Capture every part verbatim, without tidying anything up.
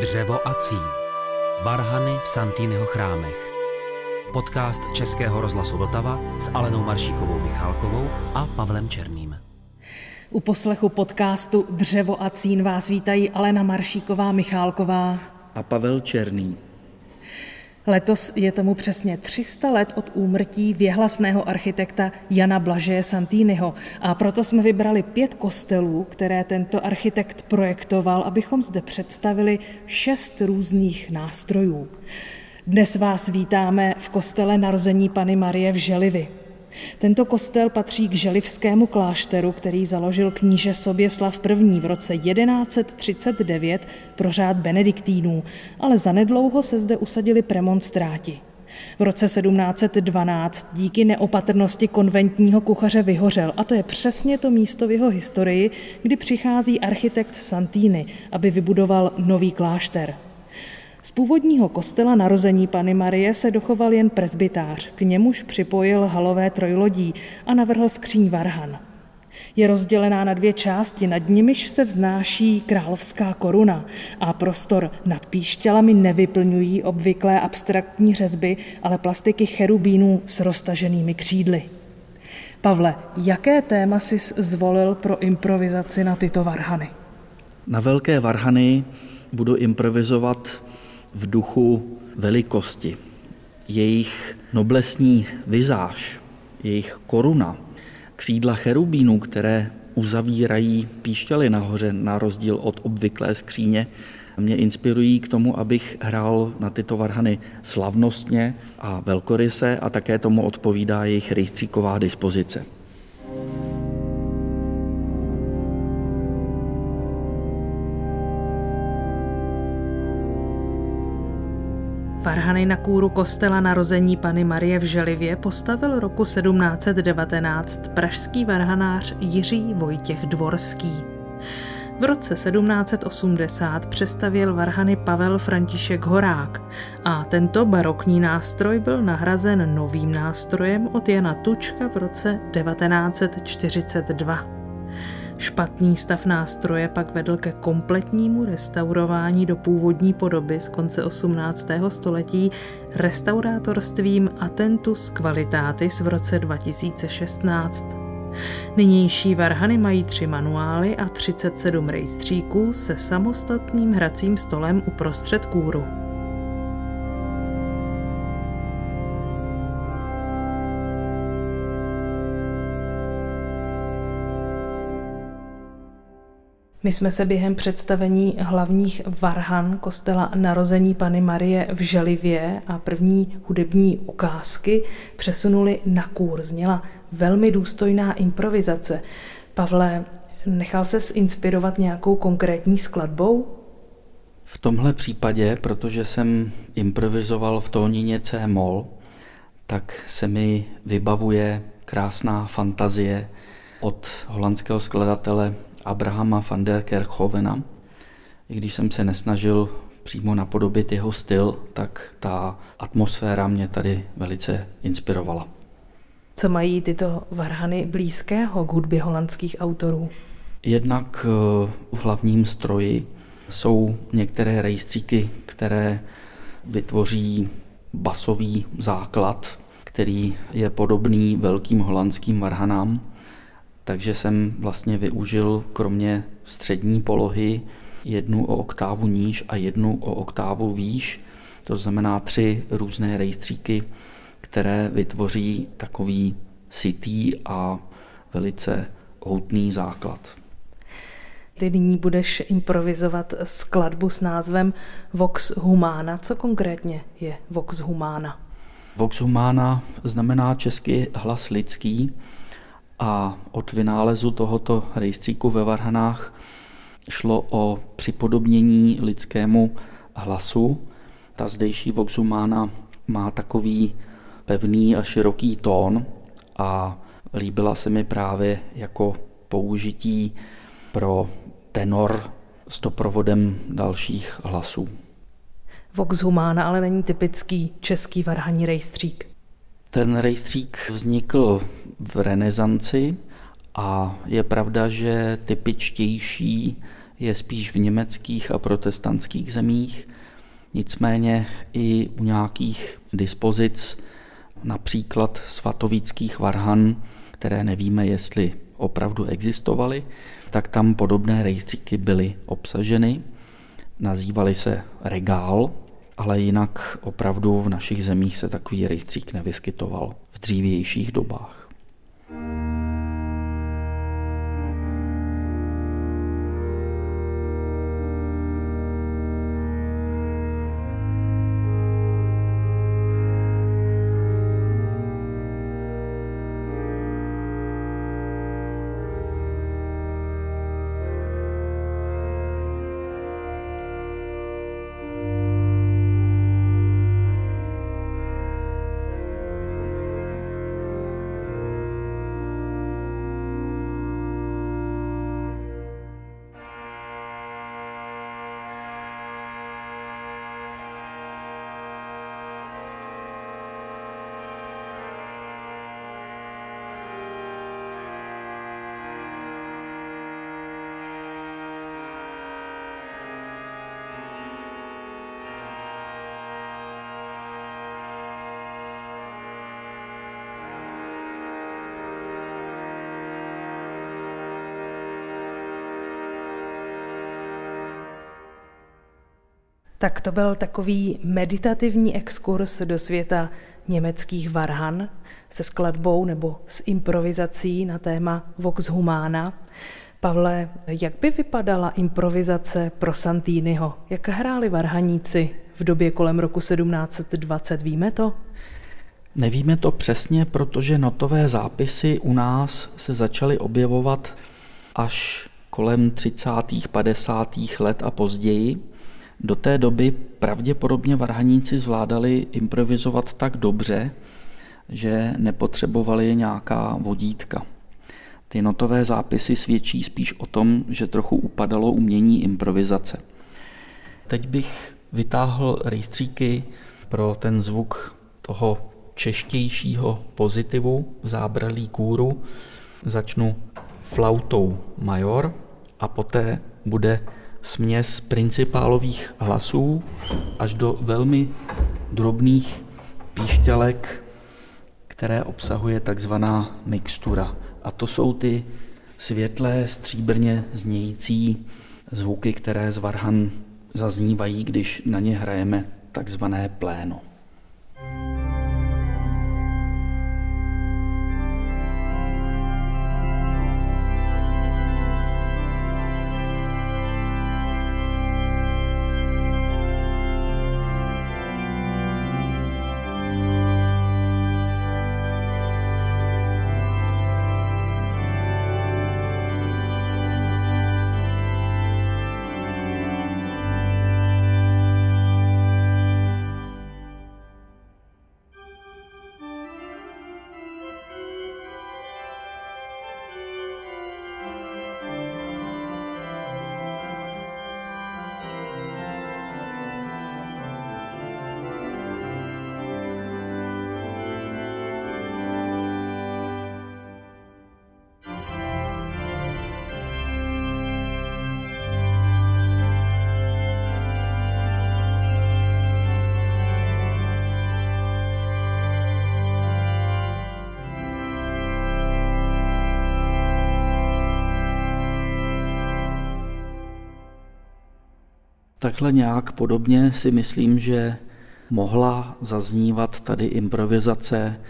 Dřevo a cín. Varhany v Santiniho chrámech. Podcast Českého rozhlasu Vltava s Alenou Maršíkovou-Michálkovou a Pavlem Černým. U poslechu podcastu Dřevo a cín vás vítají Alena Maršíková-Michálková a Pavel Černý. Letos je tomu přesně tři sta let od úmrtí věhlasného architekta Jana Blažeje Santiniho a proto jsme vybrali pět kostelů, které tento architekt projektoval, abychom zde představili šest různých nástrojů. Dnes vás vítáme v kostele Narození Panny Marie v Želivě. Tento kostel patří k želivskému klášteru, který založil kníže Soběslav I. v roce jedenáct set třicet devět pro řád benediktínů, ale zanedlouho se zde usadili premonstráti. V roce sedmnáct set dvanáct díky neopatrnosti konventního kuchaře vyhořel a to je přesně to místo v jeho historii, kdy přichází architekt Santini, aby vybudoval nový klášter. Z původního kostela Narození Panny Marie se dochoval jen presbytář, k němuž připojil halové trojlodí a navrhl skříň varhan. Je rozdělená na dvě části, nad nimiž se vznáší královská koruna a prostor nad píšťalami nevyplňují obvyklé abstraktní řezby, ale plastiky cherubínů s roztaženými křídly. Pavle, jaké téma jsi zvolil pro improvizaci na tyto varhany? Na velké varhany budu improvizovat v duchu velikosti. Jejich noblesní vizáž, jejich koruna, křídla cherubínů, které uzavírají píšťaly nahoře, na rozdíl od obvyklé skříně, mě inspirují k tomu, abych hrál na tyto varhany slavnostně a velkoryse a také tomu odpovídá jejich rejstříková dispozice. Varhany na kůru kostela Narození Panny Marie v Želivě postavil roku sedmnáct set devatenáct pražský varhanář Jiří Vojtěch Dvorský. V roce sedmnáct set osmdesát přestavěl varhany Pavel František Horák a tento barokní nástroj byl nahrazen novým nástrojem od Jana Tučka v roce devatenáct set čtyřicet dva. Špatný stav nástroje pak vedl ke kompletnímu restaurování do původní podoby z konce osmnáctého století restaurátorstvím Attentus Qualitatis v roce dva tisíce šestnáct. Nynější varhany mají tři manuály a třicet sedm rejstříků se samostatným hracím stolem uprostřed kůru. My jsme se během představení hlavních varhan kostela Narození Panny Marie v Želivě a první hudební ukázky přesunuli na kůr. Zněla velmi důstojná improvizace. Pavle, nechal ses inspirovat nějakou konkrétní skladbou? V tomhle případě, protože jsem improvizoval v tónině C mol, tak se mi vybavuje krásná fantazie od holandského skladatele Abrahama van der Kerkhovena. I když jsem se nesnažil přímo napodobit jeho styl, tak ta atmosféra mě tady velice inspirovala. Co mají tyto varhany blízkého k hudbě holandských autorů? Jednak v hlavním stroji jsou některé rejstříky, které vytvoří basový základ, který je podobný velkým holandským varhanám. Takže jsem vlastně využil kromě střední polohy jednu o oktávu níž a jednu o oktávu výš. To znamená tři různé rejstříky, které vytvoří takový sitý a velice houtný základ. Ty nyní budeš improvizovat skladbu s názvem Vox Humana. Co konkrétně je Vox Humana? Vox Humana znamená česky hlas lidský. A od vynálezu tohoto rejstříku ve varhanách šlo o připodobnění lidskému hlasu. Ta zdejší vox humana má takový pevný a široký tón a líbila se mi právě jako použití pro tenor s doprovodem dalších hlasů. Vox humana ale není typický český varhanní rejstřík. Ten rejstřík vznikl v renesanci a je pravda, že typičtější je spíš v německých a protestantských zemích, nicméně i u nějakých dispozic, například svatovických varhan, které nevíme, jestli opravdu existovaly, tak tam podobné rejstříky byly obsaženy. Nazývaly se regál, ale jinak opravdu v našich zemích se takový rejstřík nevyskytoval v dřívějších dobách. Tak to byl takový meditativní exkurs do světa německých varhan se skladbou nebo s improvizací na téma Vox Humana. Pavle, jak by vypadala improvizace pro Santiniho? Jak hráli varhaníci v době kolem roku sedmnáct dvacet? Víme to? Nevíme to přesně, protože notové zápisy u nás se začaly objevovat až kolem třicátých, padesátých let a později. Do té doby pravděpodobně varhaníci zvládali improvizovat tak dobře, že nepotřebovali nějaká vodítka. Ty notové zápisy svědčí spíš o tom, že trochu upadalo umění improvizace. Teď bych vytáhl rejstříky pro ten zvuk toho češtějšího pozitivu v zábralí kůru. Začnu flautou major a poté bude směs principálových hlasů až do velmi drobných píšťalek, které obsahuje takzvaná mixtura. A to jsou ty světlé, stříbrně znějící zvuky, které z varhan zaznívají, když na ně hrajeme takzvané pléno. Takhle nějak podobně si myslím, že mohla zaznívat tady improvizace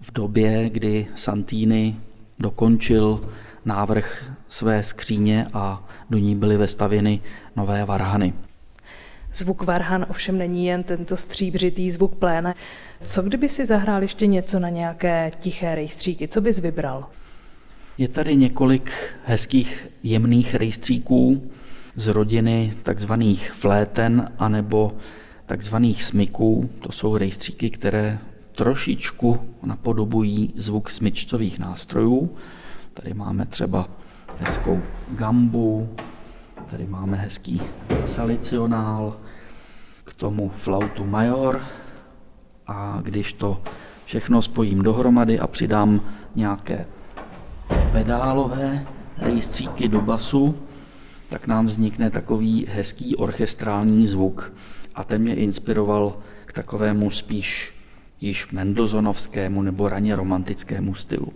v době, kdy Santini dokončil návrh své skříně a do ní byly vestavěny nové varhany. Zvuk varhan ovšem není jen tento stříbřitý zvuk pléna. Co kdyby si zahrál ještě něco na nějaké tiché rejstříky? Co bys vybral? Je tady několik hezkých jemných rejstříků z rodiny takzvaných fléten anebo takzvaných smyků. To jsou rejstříky, které trošičku napodobují zvuk smyčcových nástrojů. Tady máme třeba hezkou gambu, tady máme hezký salicionál, k tomu flautu major. A když to všechno spojím dohromady a přidám nějaké pedálové rejstříky do basu, tak nám vznikne takový hezký orchestrální zvuk. A ten mě inspiroval k takovému spíš již mendelssohnovskému nebo raně romantickému stylu.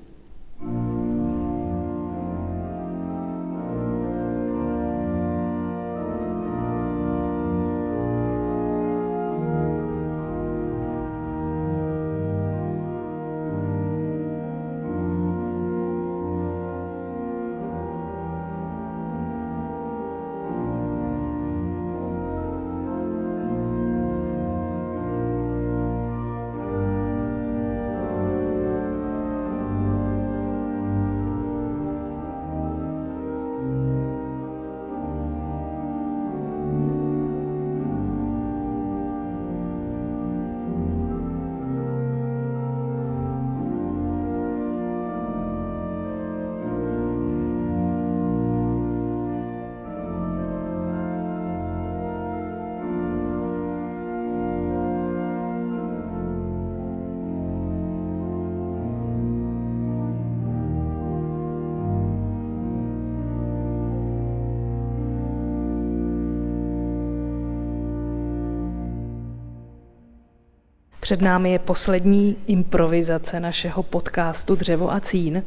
Před námi je poslední improvizace našeho podcastu Dřevo a cín.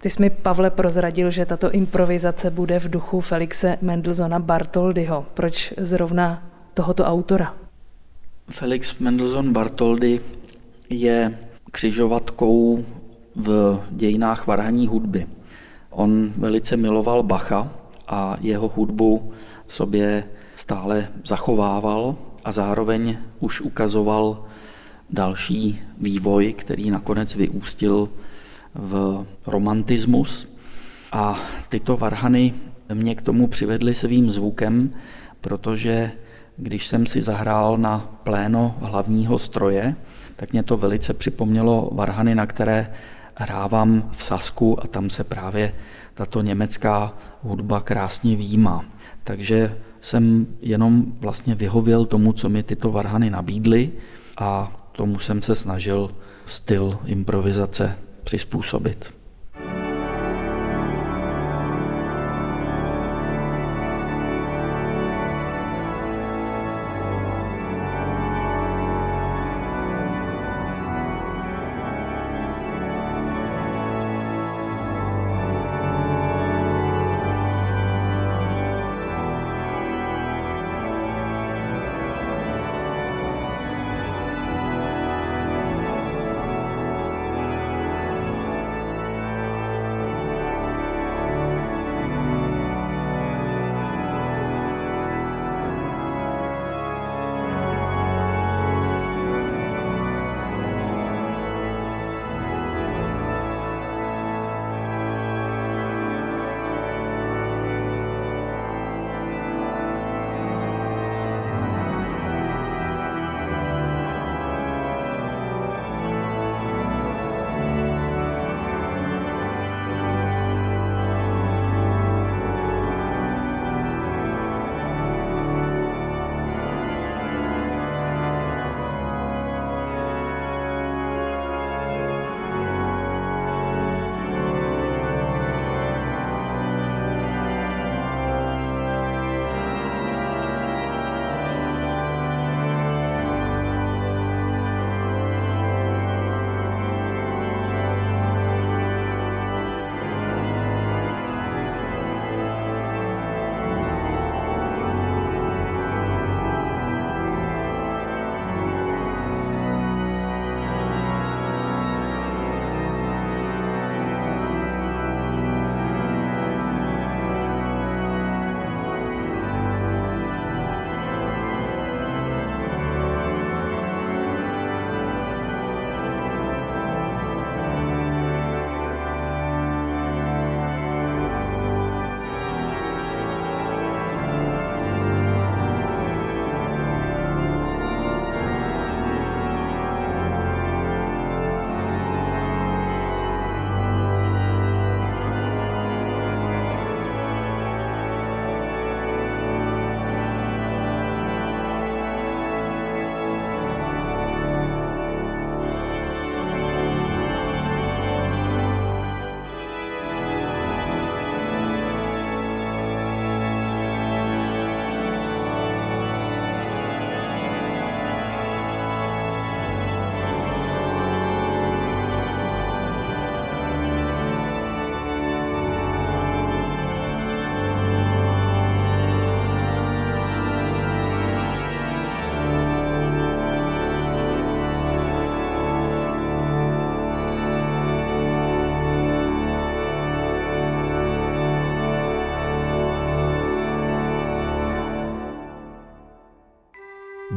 Ty jsi mi, Pavle, prozradil, že tato improvizace bude v duchu Felixe Mendelssohna Bartholdyho. Proč zrovna tohoto autora? Felix Mendelssohn Bartholdy je křižovatkou v dějinách varhanní hudby. On velice miloval Bacha a jeho hudbu v sobě stále zachovával a zároveň už ukazoval další vývoj, který nakonec vyústil v romantismus. A tyto varhany mě k tomu přivedly svým zvukem, protože když jsem si zahrál na pléno hlavního stroje, tak mě to velice připomnělo varhany, na které hrávám v Sasku, a tam se právě tato německá hudba krásně výjímá. Takže jsem jenom vlastně vyhověl tomu, co mi tyto varhany nabídly, a tomu jsem se snažil styl improvizace přizpůsobit.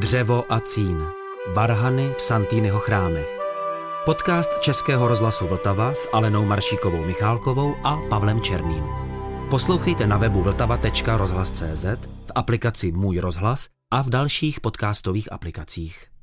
Dřevo a cín. Varhany v Santiniho chrámech. Podcast Českého rozhlasu Vltava s Alenou Maršíkovou Michálkovou a Pavlem Černým. Poslouchejte na webu vltava tečka rozhlas tečka cé zet, v aplikaci Můj rozhlas a v dalších podcastových aplikacích.